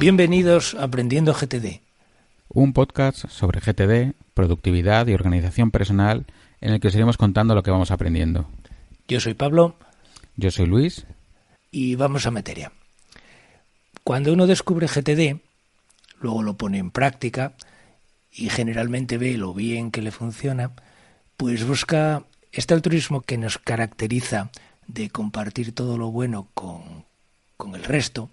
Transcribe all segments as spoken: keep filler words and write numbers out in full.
Bienvenidos a Aprendiendo G T D, un podcast sobre G T D, productividad y organización personal en el que os iremos contando lo que vamos aprendiendo. Yo soy Pablo. Yo soy Luis. Y vamos a materia. Cuando uno descubre G T D, luego lo pone en práctica y generalmente ve lo bien que le funciona, pues busca este altruismo que nos caracteriza de compartir todo lo bueno con, con el resto.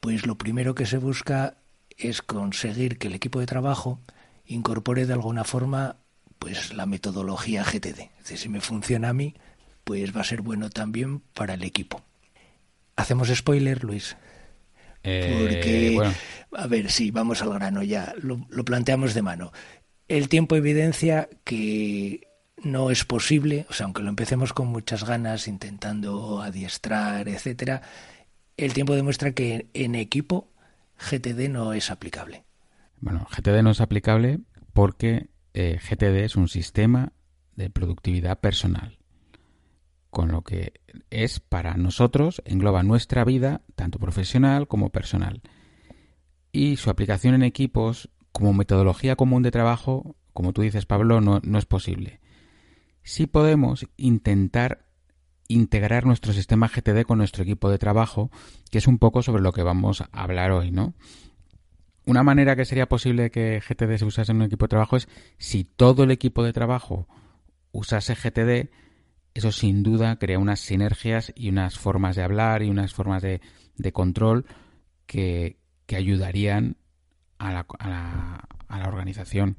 Pues lo primero que se busca es conseguir que el equipo de trabajo incorpore de alguna forma pues la metodología G T D. Es decir, si me funciona a mí, pues va a ser bueno también para el equipo. ¿Hacemos spoiler, Luis? Eh, Porque, bueno. A ver, sí, vamos al grano ya. Lo, lo planteamos de mano. El tiempo evidencia que no es posible, o sea, aunque lo empecemos con muchas ganas, intentando adiestrar, etcétera, el tiempo demuestra que en equipo G T D no es aplicable. Bueno, G T D no es aplicable porque eh, G T D es un sistema de productividad personal, con lo que es para nosotros, engloba nuestra vida, tanto profesional como personal. Y su aplicación en equipos como metodología común de trabajo, como tú dices, Pablo, no, no es posible. Sí podemos intentar integrar nuestro sistema G T D con nuestro equipo de trabajo, que es un poco sobre lo que vamos a hablar hoy, ¿no? Una manera que sería posible que G T D se usase en un equipo de trabajo es si todo el equipo de trabajo usase G T D. Eso sin duda crea unas sinergias y unas formas de hablar y unas formas de, de control que, que ayudarían a la, a la, a la organización.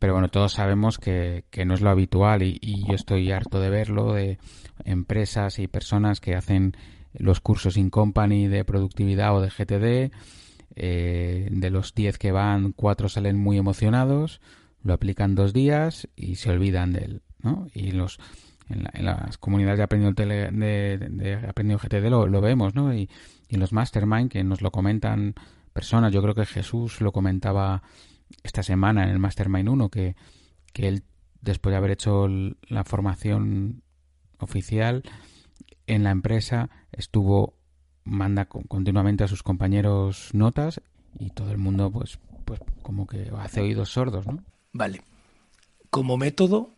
Pero bueno, todos sabemos que, que no es lo habitual y, y yo estoy harto de verlo, de empresas y personas que hacen los cursos in company de productividad o de G T D. Eh, de los diez que van, cuatro salen muy emocionados, lo aplican dos días y se olvidan de él, ¿no? Y los, en, la, en las comunidades de Aprendiendo, tele, de, de aprendiendo G T D lo, lo vemos, ¿no? Y, y los mastermind que nos lo comentan personas, yo creo que Jesús lo comentaba esta semana en el Mastermind uno, que, que él, después de haber hecho la formación oficial en la empresa, estuvo manda continuamente a sus compañeros notas y todo el mundo pues, pues como que hace oídos sordos, ¿no? Vale. Como método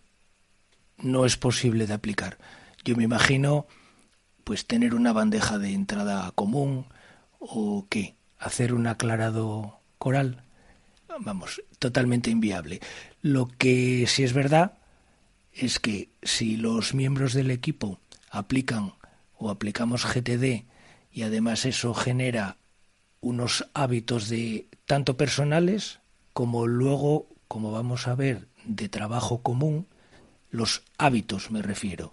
no es posible de aplicar. Yo me imagino pues tener una bandeja de entrada común o qué, hacer un aclarado coral. Vamos, totalmente inviable. Lo que sí es verdad es que si los miembros del equipo aplican o aplicamos G T D y además eso genera unos hábitos de tanto personales como luego, como vamos a ver, de trabajo común, los hábitos me refiero,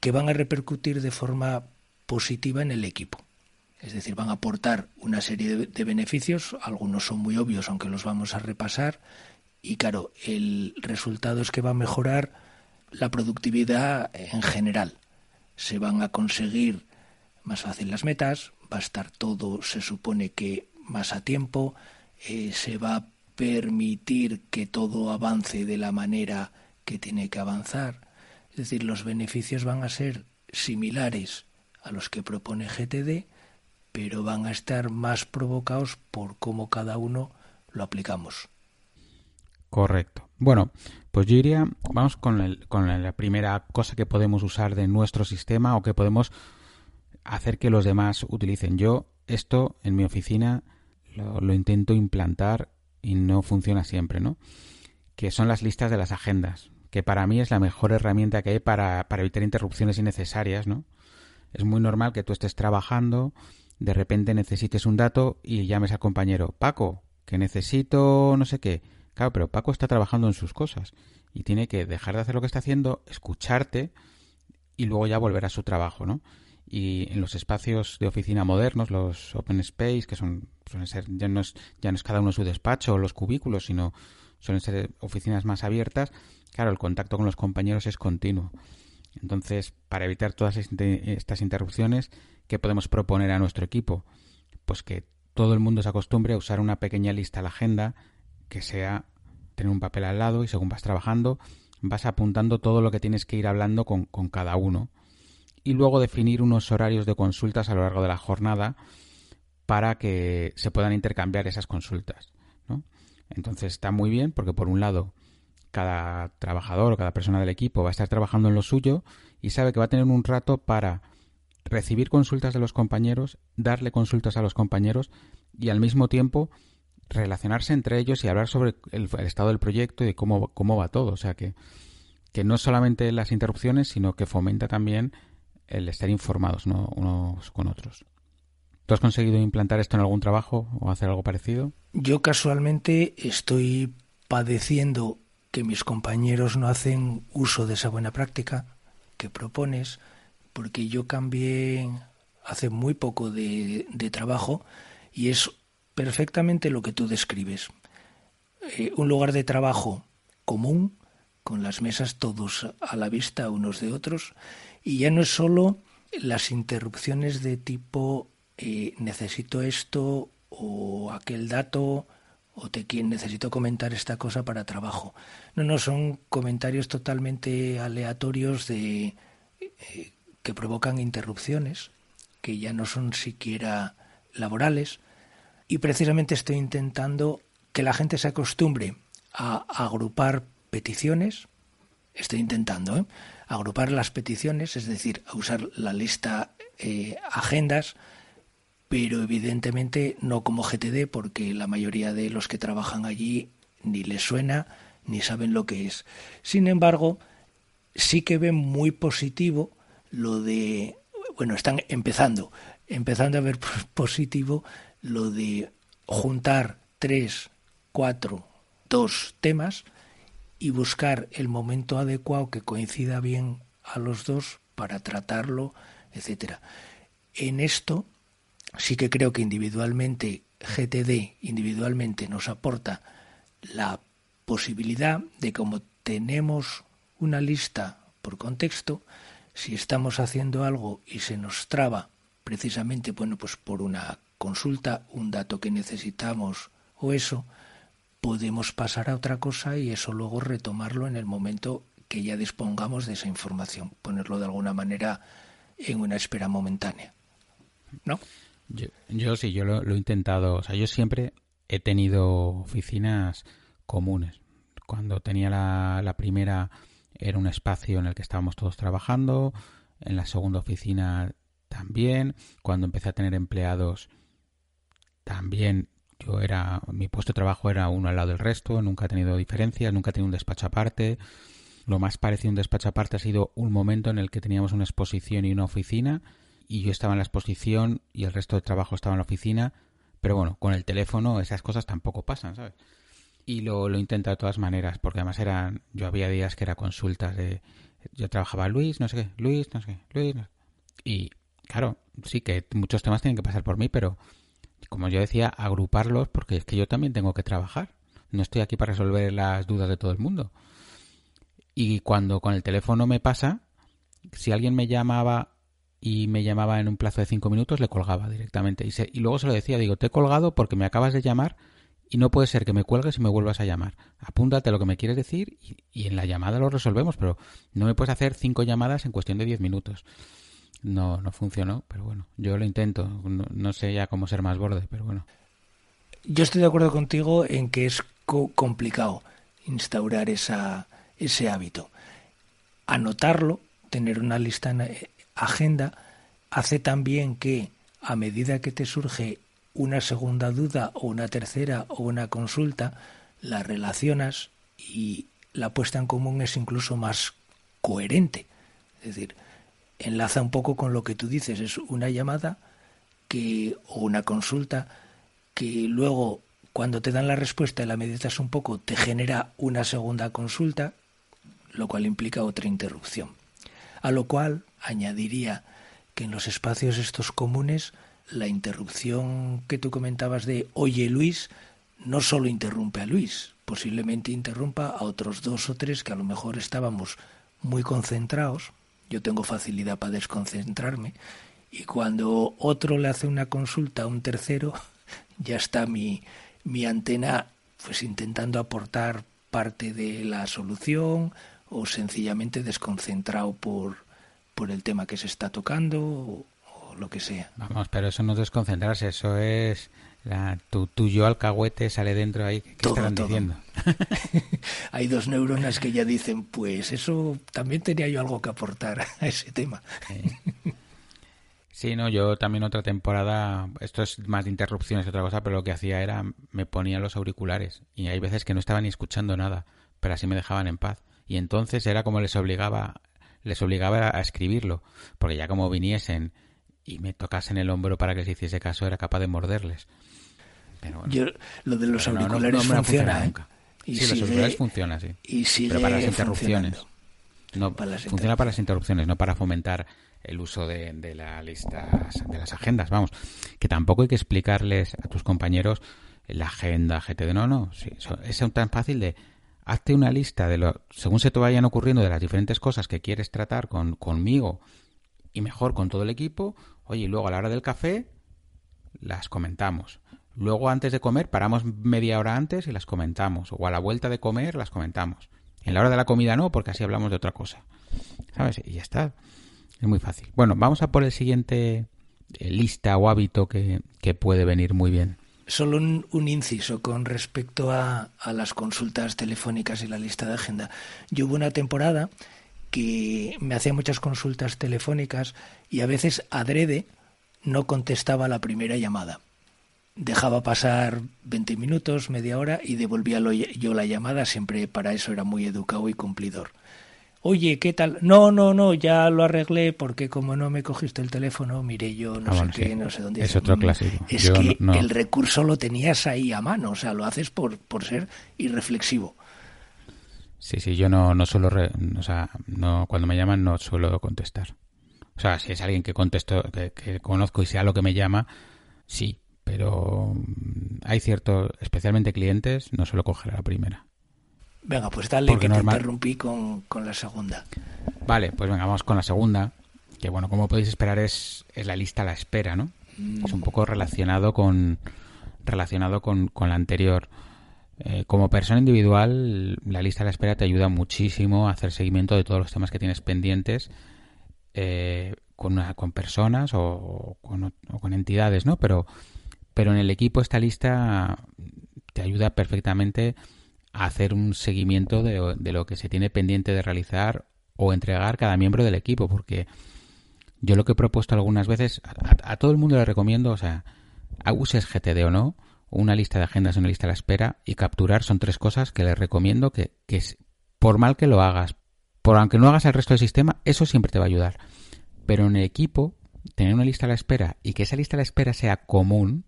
que van a repercutir de forma positiva en el equipo. Es decir, van a aportar una serie de, de beneficios, algunos son muy obvios, aunque los vamos a repasar, y claro, el resultado es que va a mejorar la productividad en general. Se van a conseguir más fácil las metas, va a estar todo, se supone que más a tiempo, eh, se va a permitir que todo avance de la manera que tiene que avanzar. Es decir, los beneficios van a ser similares a los que propone G T D, pero van a estar más provocados por cómo cada uno lo aplicamos. Correcto. Bueno, pues yo diría, vamos con, el, con la primera cosa que podemos usar de nuestro sistema o que podemos hacer que los demás utilicen. Yo esto en mi oficina lo, lo intento implantar y no funciona siempre, ¿no? Que son las listas de las agendas, que para mí es la mejor herramienta que hay para, para evitar interrupciones innecesarias, ¿no? Es muy normal que tú estés trabajando, de repente necesites un dato y llames al compañero, Paco, que necesito no sé qué. Claro, pero Paco está trabajando en sus cosas y tiene que dejar de hacer lo que está haciendo, escucharte y luego ya volver a su trabajo, ¿no? Y en los espacios de oficina modernos, los open space, que son suelen ser ya no es, ya no es cada uno su despacho o los cubículos, sino suelen ser oficinas más abiertas, claro, el contacto con los compañeros es continuo. Entonces, para evitar todas estas interrupciones, ¿qué podemos proponer a nuestro equipo? Pues que todo el mundo se acostumbre a usar una pequeña lista a la agenda, que sea tener un papel al lado y según vas trabajando, vas apuntando todo lo que tienes que ir hablando con, con cada uno. Y luego definir unos horarios de consultas a lo largo de la jornada para que se puedan intercambiar esas consultas, ¿no? Entonces está muy bien porque, por un lado, cada trabajador o cada persona del equipo va a estar trabajando en lo suyo y sabe que va a tener un rato para recibir consultas de los compañeros, darle consultas a los compañeros y, al mismo tiempo, relacionarse entre ellos y hablar sobre el, el estado del proyecto y cómo, cómo va todo. O sea, que, que no solamente las interrupciones, sino que fomenta también el estar informados, ¿no?, unos con otros. ¿Tú has conseguido implantar esto en algún trabajo o hacer algo parecido? Yo casualmente estoy padeciendo que mis compañeros no hacen uso de esa buena práctica que propones, porque yo cambié hace muy poco de, de trabajo y es perfectamente lo que tú describes. Eh, un lugar de trabajo común, con las mesas todos a la vista unos de otros, y ya no es solo las interrupciones de tipo eh, necesito esto o aquel dato o te necesito comentar esta cosa para trabajo. No, no, son comentarios totalmente aleatorios de eh, que provocan interrupciones que ya no son siquiera laborales, y precisamente estoy intentando que la gente se acostumbre a agrupar peticiones. Estoy intentando ¿eh? agrupar las peticiones, es decir, a usar la lista eh, agendas, pero evidentemente no como G T D, porque la mayoría de los que trabajan allí ni les suena ni saben lo que es. Sin embargo, sí que ven muy positivo lo de, bueno, están empezando, empezando a ver positivo lo de juntar tres, cuatro, dos temas y buscar el momento adecuado que coincida bien a los dos para tratarlo, etcétera. En esto sí que creo que individualmente G T D individualmente nos aporta la posibilidad de, como tenemos una lista por contexto, si estamos haciendo algo y se nos traba precisamente, bueno, pues por una consulta, un dato que necesitamos o eso, podemos pasar a otra cosa y eso luego retomarlo en el momento que ya dispongamos de esa información, ponerlo de alguna manera en una espera momentánea, ¿no? Yo, yo sí, yo lo, lo he intentado. O sea, yo siempre he tenido oficinas comunes. Cuando tenía la, la primera era un espacio en el que estábamos todos trabajando, en la segunda oficina también, cuando empecé a tener empleados también. Yo era, mi puesto de trabajo era uno al lado del resto, nunca he tenido diferencias, nunca he tenido un despacho aparte. Lo más parecido a un despacho aparte ha sido un momento en el que teníamos una exposición y una oficina, y yo estaba en la exposición y el resto del trabajo estaba en la oficina, pero bueno, con el teléfono esas cosas tampoco pasan, ¿sabes? Y lo, lo intento de todas maneras, porque además eran, yo había días que era consultas de, yo trabajaba Luis, no sé qué, Luis, no sé qué, Luis, no sé qué. Y claro, sí que muchos temas tienen que pasar por mí, pero como yo decía, agruparlos, porque es que yo también tengo que trabajar. No estoy aquí para resolver las dudas de todo el mundo. Y cuando con el teléfono me pasa, si alguien me llamaba y me llamaba en un plazo de cinco minutos, le colgaba directamente. Y, se, y luego se lo decía, digo, te he colgado porque me acabas de llamar y no puede ser que me cuelgues y me vuelvas a llamar. Apúntate lo que me quieres decir y, y en la llamada lo resolvemos, pero no me puedes hacer cinco llamadas en cuestión de diez minutos. No, no funcionó, pero bueno, yo lo intento. No, no sé ya cómo ser más borde, pero bueno. Yo estoy de acuerdo contigo en que es co- complicado. instaurar esa, ese hábito. Anotarlo, tener una lista en agenda, hace también que a medida que te surge una segunda duda o una tercera o una consulta, la relacionas y la puesta en común es incluso más coherente. Es decir, enlaza un poco con lo que tú dices, es una llamada que o una consulta que luego, cuando te dan la respuesta y la meditas un poco, te genera una segunda consulta, lo cual implica otra interrupción. A lo cual añadiría que en los espacios estos comunes, la interrupción que tú comentabas de oye Luis, no solo interrumpe a Luis, posiblemente interrumpa a otros dos o tres que a lo mejor estábamos muy concentrados. Yo tengo facilidad para desconcentrarme y cuando otro le hace una consulta a un tercero, ya está mi, mi antena pues intentando aportar parte de la solución o sencillamente desconcentrado por, por el tema que se está tocando o, o lo que sea. Vamos, pero eso no es desconcentrarse, eso es la, tu, tu yo alcahuete sale dentro ahí. ¿Qué todo, están todo. Diciendo? Hay dos neuronas que ya dicen, pues eso también tenía yo algo que aportar a ese tema. Sí. Sí, no, yo también otra temporada, esto es más de interrupciones que otra cosa, pero lo que hacía era, me ponía los auriculares y hay veces que no estaba ni escuchando nada, pero así me dejaban en paz. Y entonces era como les obligaba, les obligaba a escribirlo, porque ya como viniesen y me tocasen el hombro para que se hiciese caso, era capaz de morderles. Pero bueno, yo, lo de los auriculares no, no, no funciona, ¿eh? Sí, sigue, los auriculares funcionan, sí. Y sigue pero para las interrupciones. No, para las funciona para las interrupciones, no para fomentar el uso de, de la lista de las agendas, vamos, que tampoco hay que explicarles a tus compañeros la agenda G T D, no, no, sí, eso, eso es tan fácil de hazte una lista de lo, según se te vayan ocurriendo de las diferentes cosas que quieres tratar con, conmigo y mejor con todo el equipo, oye, y luego a la hora del café las comentamos, luego antes de comer paramos media hora antes y las comentamos, o a la vuelta de comer las comentamos, en la hora de la comida no, porque así hablamos de otra cosa, ¿sabes? Y ya está. Es muy fácil. Bueno, vamos a por el siguiente lista o hábito que, que puede venir muy bien. Solo un, un inciso con respecto a, a las consultas telefónicas y la lista de agenda. Yo hubo una temporada que me hacía muchas consultas telefónicas y a veces adrede no contestaba la primera llamada. Dejaba pasar veinte minutos, media hora y devolvía lo, yo la llamada. Siempre para eso era muy educado y cumplidor. Oye, ¿qué tal? No, no, no, ya lo arreglé porque como no me cogiste el teléfono, miré yo no ah, sé bueno, qué, sí. no sé dónde. Es otro clásico. Es yo que no, no. El recurso lo tenías ahí a mano, o sea, lo haces por, por ser irreflexivo. Sí, sí, yo no, no suelo, re, o sea, no, cuando me llaman no suelo contestar. O sea, si es alguien que contesto, que, que conozco y sea lo que me llama, sí, pero hay ciertos, especialmente clientes, no suelo coger a la primera. Venga, pues dale, porque que normal... te interrumpí con, con la segunda. Vale, pues venga, vamos con la segunda, que bueno, como podéis esperar es, es la lista a la espera, ¿no? Mm. Es un poco relacionado con relacionado con, con la anterior. Eh, como persona individual, la lista a la espera te ayuda muchísimo a hacer seguimiento de todos los temas que tienes pendientes eh, con una, con personas o, o, con, o con entidades, ¿no? Pero, pero en el equipo esta lista te ayuda perfectamente a hacer un seguimiento de, de lo que se tiene pendiente de realizar o entregar cada miembro del equipo, porque yo lo que he propuesto algunas veces, a, a todo el mundo le recomiendo, o sea, uses G T D o no, una lista de agendas, una lista a la espera y capturar son tres cosas que les recomiendo que, que por mal que lo hagas, por aunque no hagas el resto del sistema, eso siempre te va a ayudar. Pero en el equipo, tener una lista a la espera y que esa lista a la espera sea común,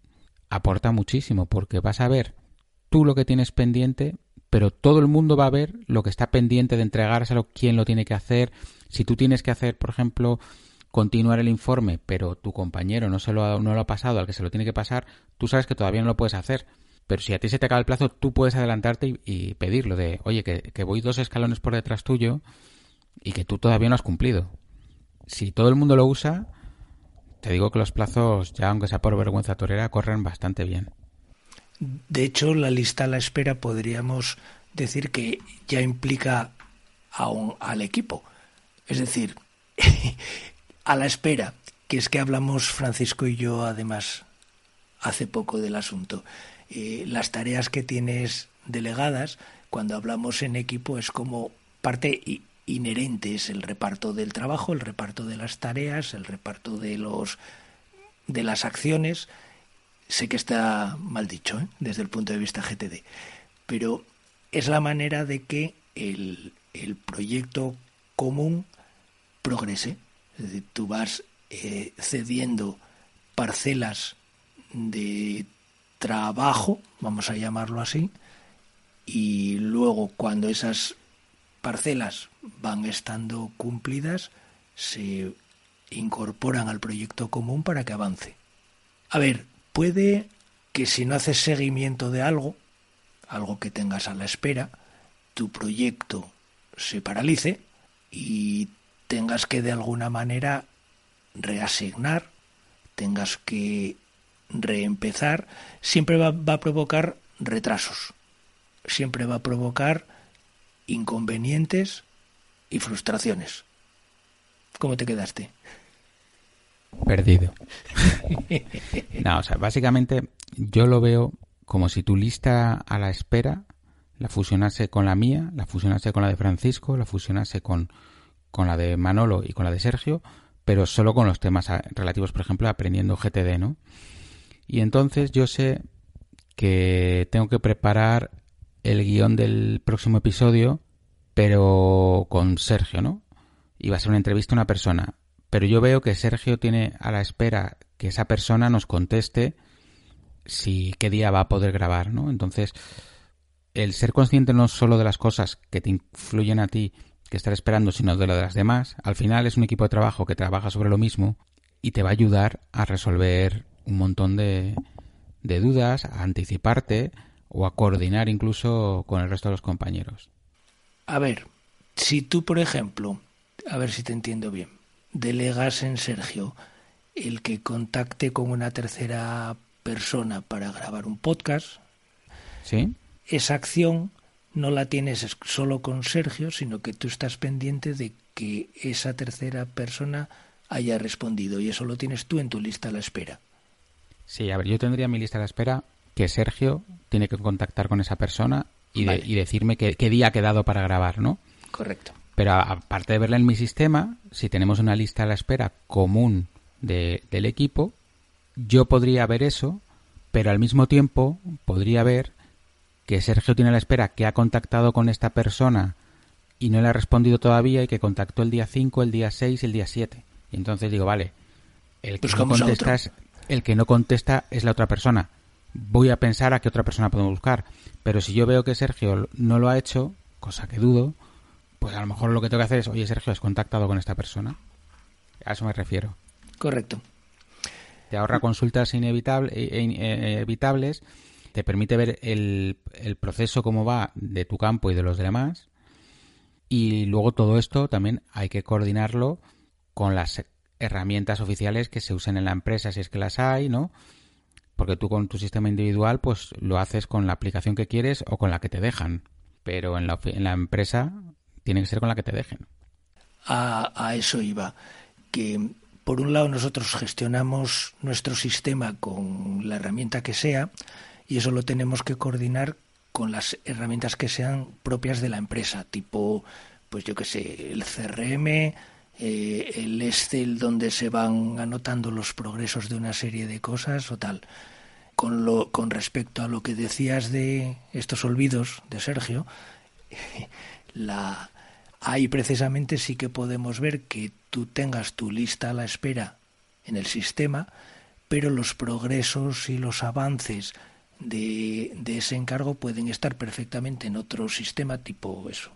aporta muchísimo, porque vas a ver tú lo que tienes pendiente, pero todo el mundo va a ver lo que está pendiente de entregárselo, quién lo tiene que hacer. Si tú tienes que hacer, por ejemplo, continuar el informe, pero tu compañero no se lo ha, no lo ha pasado al que se lo tiene que pasar, tú sabes que todavía no lo puedes hacer. Pero si a ti se te acaba el plazo, tú puedes adelantarte y, y pedirlo de, oye, que, que voy dos escalones por detrás tuyo y que tú todavía no has cumplido. Si todo el mundo lo usa, te digo que los plazos, ya aunque sea por vergüenza torera, corren bastante bien. De hecho, la lista a la espera podríamos decir que ya implica a un, al equipo. Es decir, a la espera, que es que hablamos Francisco y yo además hace poco del asunto. Eh, las tareas que tienes delegadas, Cuando hablamos en equipo es como parte inherente, es el reparto del trabajo, el reparto de las tareas, el reparto de los de las acciones. Sé que está mal dicho, ¿eh?, desde el punto de vista G T D, pero es la manera de que el, el proyecto común progrese. Es decir, tú vas eh, cediendo parcelas de trabajo, vamos a llamarlo así, y luego cuando esas parcelas van estando cumplidas, se incorporan al proyecto común para que avance. A ver, puede que si no haces seguimiento de algo, algo que tengas a la espera, tu proyecto se paralice y tengas que de alguna manera reasignar, tengas que reempezar. Siempre va, va a provocar retrasos, siempre va a provocar inconvenientes y frustraciones. ¿Cómo te quedaste? Perdido. No, o sea, básicamente yo lo veo como si tu lista a la espera la fusionase con la mía, la fusionase con la de Francisco, la fusionase con, con la de Manolo y con la de Sergio, pero solo con los temas relativos, por ejemplo, a aprendiendo G T D, ¿no? Y entonces yo sé que tengo que preparar el guión del próximo episodio, pero con Sergio, ¿no? Y va a ser una entrevista a una persona. Pero yo veo que Sergio tiene a la espera que esa persona nos conteste si qué día va a poder grabar, ¿no? Entonces, el ser consciente no solo de las cosas que te influyen a ti, que estar esperando, sino de las demás, al final es un equipo de trabajo que trabaja sobre lo mismo y te va a ayudar a resolver un montón de, de dudas, a anticiparte o a coordinar incluso con el resto de los compañeros. A ver, si tú, por ejemplo, a ver si te entiendo bien, delegas en Sergio el que contacte con una tercera persona para grabar un podcast, ¿sí?, esa acción no la tienes solo con Sergio, sino que tú estás pendiente de que esa tercera persona haya respondido, y eso lo tienes tú en tu lista a la espera. Sí, a ver, yo tendría mi lista a la espera que Sergio tiene que contactar con esa persona y, vale, de, y decirme qué, qué día ha quedado para grabar, ¿no? Correcto. Pero a, aparte de verla en mi sistema, si tenemos una lista a la espera común de, del equipo, yo podría ver eso, pero al mismo tiempo podría ver que Sergio tiene a la espera que ha contactado con esta persona y no le ha respondido todavía, y que contactó el día cinco, el día seis, el día siete. Y entonces digo, vale, el que, no contesta es, el que no contesta es la otra persona. Voy a pensar a qué otra persona podemos buscar. Pero si yo veo que Sergio no lo ha hecho, cosa que dudo, pues a lo mejor lo que tengo que hacer es, oye, Sergio, ¿has contactado con esta persona? A eso me refiero. Correcto. Te ahorra consultas inevitable, e, e, e, evitables. Te permite ver el, el proceso cómo va de tu campo y de los demás, y luego todo esto también hay que coordinarlo con las herramientas oficiales que se usen en la empresa, si es que las hay, ¿no? Porque tú con tu sistema individual pues lo haces con la aplicación que quieres o con la que te dejan, pero en la, en la empresa tiene que ser con la que te dejen. A, a eso iba, que por un lado nosotros gestionamos nuestro sistema con la herramienta que sea, y eso lo tenemos que coordinar con las herramientas que sean propias de la empresa, tipo, pues yo qué sé, el C R M, eh, el Excel donde se van anotando los progresos de una serie de cosas o tal. Con, lo, con respecto a lo que decías de estos olvidos de Sergio, la, ahí precisamente sí que podemos ver que tú tengas tu lista a la espera en el sistema, pero los progresos y los avances De, de ese encargo pueden estar perfectamente en otro sistema, tipo eso,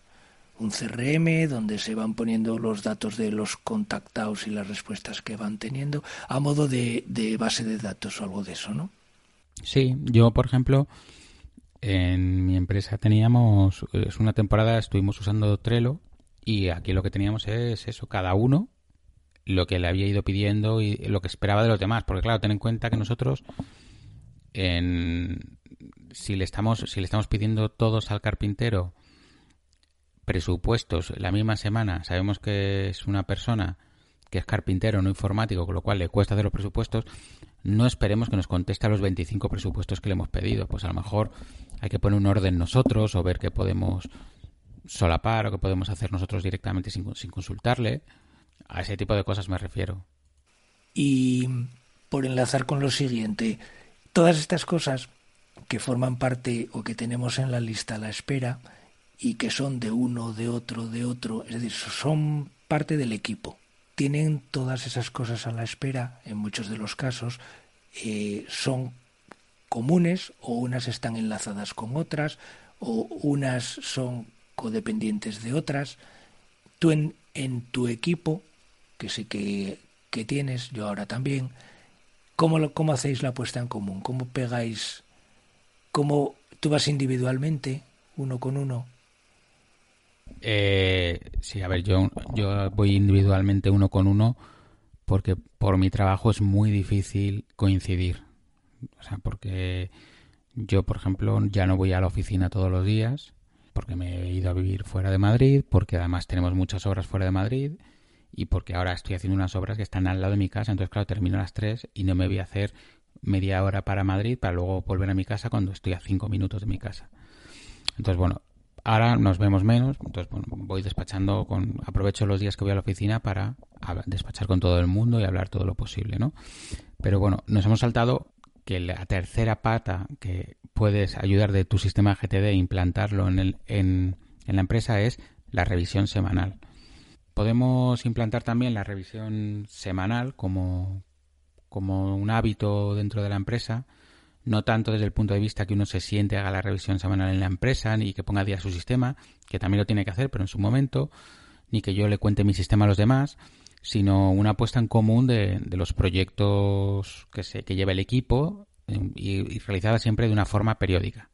un C R M donde se van poniendo los datos de los contactados y las respuestas que van teniendo a modo de, de base de datos o algo de eso, ¿no? Sí, yo por ejemplo en mi empresa teníamos, es una temporada estuvimos usando Trello, y aquí lo que teníamos es eso, cada uno lo que le había ido pidiendo y lo que esperaba de los demás, porque claro, ten en cuenta que nosotros En, si le estamos si le estamos pidiendo todos al carpintero presupuestos la misma semana, sabemos que es una persona que es carpintero, no informático, con lo cual le cuesta hacer los presupuestos, no esperemos que nos conteste a los veinticinco presupuestos que le hemos pedido. Pues a lo mejor hay que poner un orden nosotros o ver qué podemos solapar o qué podemos hacer nosotros directamente sin, sin consultarle. A ese tipo de cosas me refiero. Y por enlazar con lo siguiente, todas estas cosas que forman parte o que tenemos en la lista a la espera y que son de uno, de otro, de otro, es decir, son parte del equipo. Tienen todas esas cosas a la espera, en muchos de los casos, eh, son comunes o unas están enlazadas con otras o unas son codependientes de otras. Tú en, en tu equipo, que sé que, que tienes, yo ahora también, ¿cómo, lo, ¿cómo hacéis la puesta en común? ¿Cómo pegáis? ¿Cómo tú vas individualmente, uno con uno? Eh, sí, a ver, yo, yo voy individualmente uno con uno porque por mi trabajo es muy difícil coincidir. O sea, porque yo, por ejemplo, ya no voy a la oficina todos los días porque me he ido a vivir fuera de Madrid, porque además tenemos muchas obras fuera de Madrid y porque ahora estoy haciendo unas obras que están al lado de mi casa. Entonces, claro, termino a las tres y no me voy a hacer media hora para Madrid para luego volver a mi casa cuando estoy a cinco minutos de mi casa. Entonces, bueno, ahora nos vemos menos, entonces bueno, voy despachando, con aprovecho los días que voy a la oficina para hablar, despachar con todo el mundo y hablar todo lo posible, ¿no? Pero bueno, nos hemos saltado que la tercera pata que puedes ayudar de tu sistema G T D e implantarlo en, el, en, en la empresa es la revisión semanal. Podemos implantar también la revisión semanal como, como un hábito dentro de la empresa. No tanto desde el punto de vista que uno se siente, haga la revisión semanal en la empresa, ni que ponga a día su sistema, que también lo tiene que hacer, pero en su momento, ni que yo le cuente mi sistema a los demás, sino una puesta en común de, de los proyectos que, se, que lleva el equipo y, y realizada siempre de una forma periódica.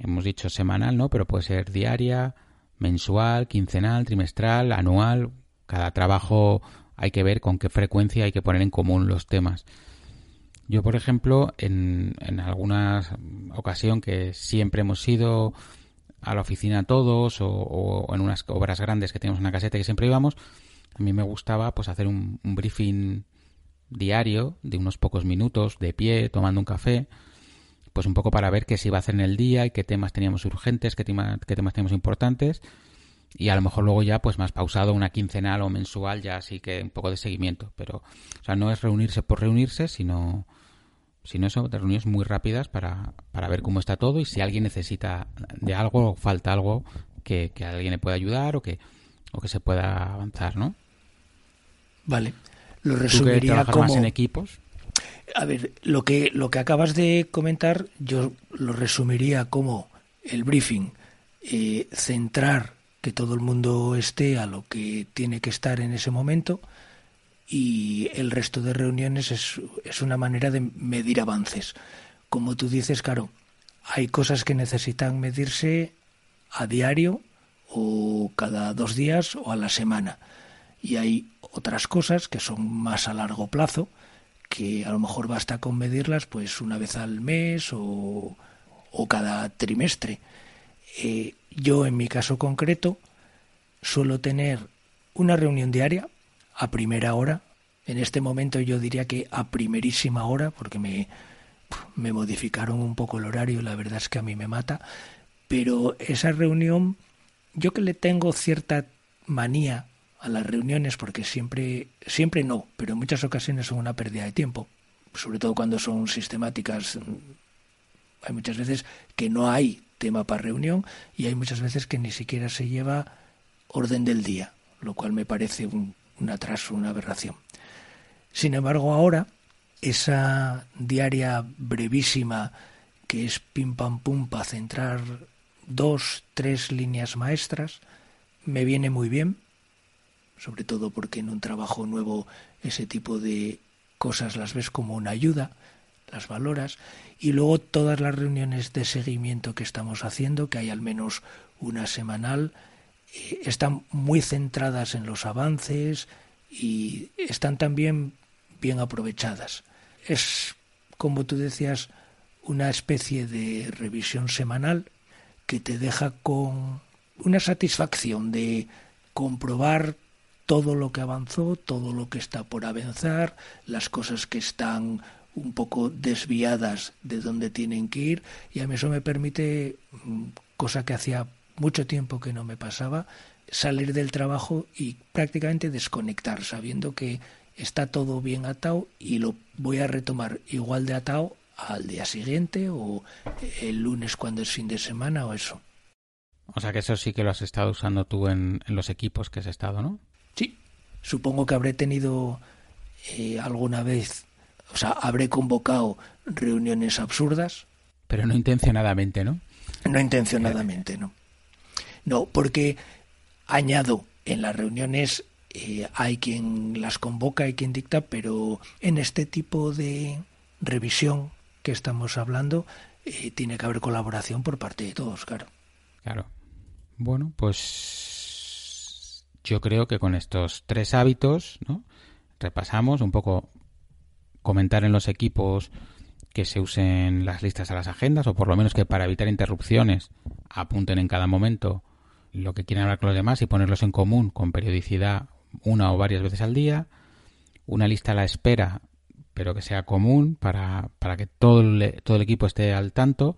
Hemos dicho semanal, ¿no? Pero puede ser diaria, mensual, quincenal, trimestral, anual. Cada trabajo hay que ver con qué frecuencia hay que poner en común los temas. Yo, por ejemplo, en, en alguna ocasión que siempre hemos ido a la oficina todos o, o en unas obras grandes que tenemos en la caseta que siempre íbamos, a mí me gustaba pues hacer un, un briefing diario de unos pocos minutos, de pie, tomando un café, pues un poco para ver qué se iba a hacer en el día y qué temas teníamos urgentes, qué, tema, qué temas teníamos importantes y a lo mejor luego ya pues más pausado, una quincenal o mensual, ya así que un poco de seguimiento. Pero, o sea, no es reunirse por reunirse, sino... sino eso, de reuniones muy rápidas para, para ver cómo está todo y si alguien necesita de algo o falta algo que, que alguien le pueda ayudar o que, o que se pueda avanzar, ¿no? Vale. Lo resumiría ¿Tú trabajas como... más en equipos? A ver, lo que, lo que acabas de comentar yo lo resumiría como el briefing, eh, centrar que todo el mundo esté a lo que tiene que estar en ese momento... y el resto de reuniones es, es una manera de medir avances. Como tú dices, claro, hay cosas que necesitan medirse a diario o cada dos días o a la semana. Y hay otras cosas que son más a largo plazo, que a lo mejor basta con medirlas pues una vez al mes o, o cada trimestre. Eh, yo, en mi caso concreto, suelo tener una reunión diaria, a primera hora, en este momento yo diría que a primerísima hora, porque me, me modificaron un poco el horario, la verdad es que a mí me mata, pero esa reunión, yo que le tengo cierta manía a las reuniones, porque siempre, siempre no, pero en muchas ocasiones son una pérdida de tiempo, sobre todo cuando son sistemáticas, hay muchas veces que no hay tema para reunión y hay muchas veces que ni siquiera se lleva orden del día, lo cual me parece un un atraso, una aberración. Sin embargo, ahora, esa diaria brevísima que es pim pam pum para centrar dos, tres líneas maestras, me viene muy bien, sobre todo porque en un trabajo nuevo ese tipo de cosas las ves como una ayuda, las valoras, y luego todas las reuniones de seguimiento que estamos haciendo, que hay al menos una semanal, están muy centradas en los avances y están también bien aprovechadas. Es, como tú decías, una especie de revisión semanal que te deja con una satisfacción de comprobar todo lo que avanzó, todo lo que está por avanzar, las cosas que están un poco desviadas de donde tienen que ir, y a mí eso me permite, cosa que hacía mucho tiempo que no me pasaba, salir del trabajo y prácticamente desconectar, sabiendo que está todo bien atado y lo voy a retomar igual de atado al día siguiente o el lunes cuando es fin de semana o eso. O sea que eso sí que lo has estado usando tú en, en los equipos que has estado, ¿no? Sí, supongo que habré tenido eh, alguna vez, o sea, habré convocado reuniones absurdas. Pero no intencionadamente, ¿no? No intencionadamente, no. No, porque añado, en las reuniones eh, hay quien las convoca, hay quien dicta, pero en este tipo de revisión que estamos hablando eh, tiene que haber colaboración por parte de todos, claro. Claro. Bueno, pues yo creo que con estos tres hábitos, ¿no?, repasamos un poco, comentar en los equipos que se usen las listas a las agendas, o por lo menos que para evitar interrupciones apunten en cada momento lo que quieren hablar con los demás y ponerlos en común con periodicidad una o varias veces al día, una lista a la espera pero que sea común para, para que todo el, todo el equipo esté al tanto,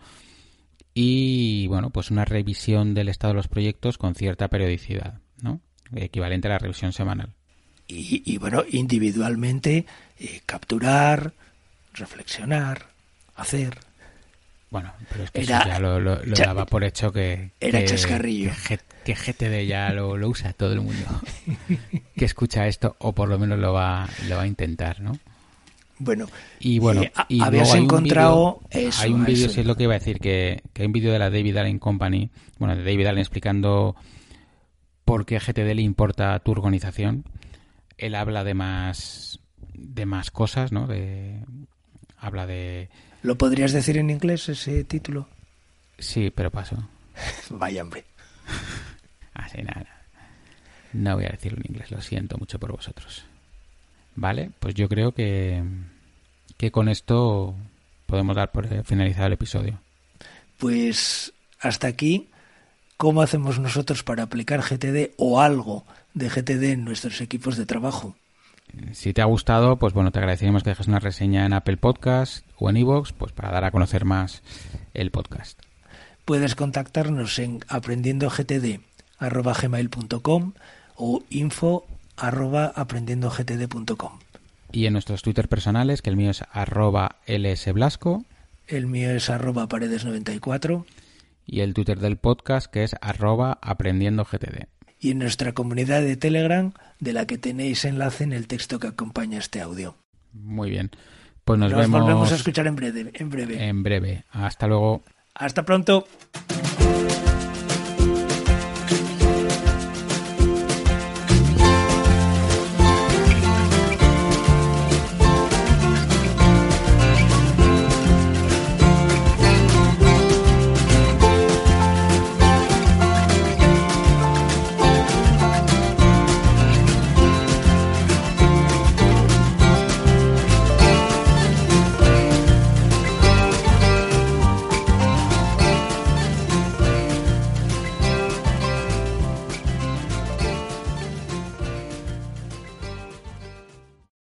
y bueno, pues una revisión del estado de los proyectos con cierta periodicidad, ¿no?, equivalente a la revisión semanal. Y, y bueno, individualmente eh, capturar, reflexionar, hacer. Bueno, pero es que era, eso ya lo, lo, lo ya, daba por hecho que... Era que, chascarrillo. Que, que G T D ya lo, lo usa todo el mundo que escucha esto, o por lo menos lo va, lo va a intentar, ¿no? Bueno, y bueno, eh, y habías encontrado... Video, eso, hay un vídeo, si es lo que iba a decir, que, que hay un vídeo de la David Allen Company, bueno, de David Allen explicando por qué a G T D le importa tu organización. Él habla de más, de más cosas, ¿no? De... Habla de... ¿Lo podrías decir en inglés ese título? Sí, pero paso. Vaya, hombre. Así nada. No voy a decirlo en inglés, lo siento mucho por vosotros. Vale, pues yo creo que, que con esto podemos dar por finalizado el episodio. Pues hasta aquí, ¿cómo hacemos nosotros para aplicar G T D o algo de G T D en nuestros equipos de trabajo? Si te ha gustado, pues bueno, te agradeceríamos que dejes una reseña en Apple Podcast o en iVoox, pues para dar a conocer más el podcast. Puedes contactarnos en aprendiendo g t d arroba gmail punto com o info arroba aprendiendo g t d punto com. Y en nuestros Twitter personales, que el mío es arroba lsblasco. El mío es arroba paredes noventa y cuatro. Y el Twitter del podcast, que es arroba aprendiendo g t d. Y en nuestra comunidad de Telegram, de la que tenéis enlace en el texto que acompaña este audio. Muy bien. Pues nos, nos vemos. Nos volvemos a escuchar en breve, en breve. En breve. Hasta luego. Hasta pronto.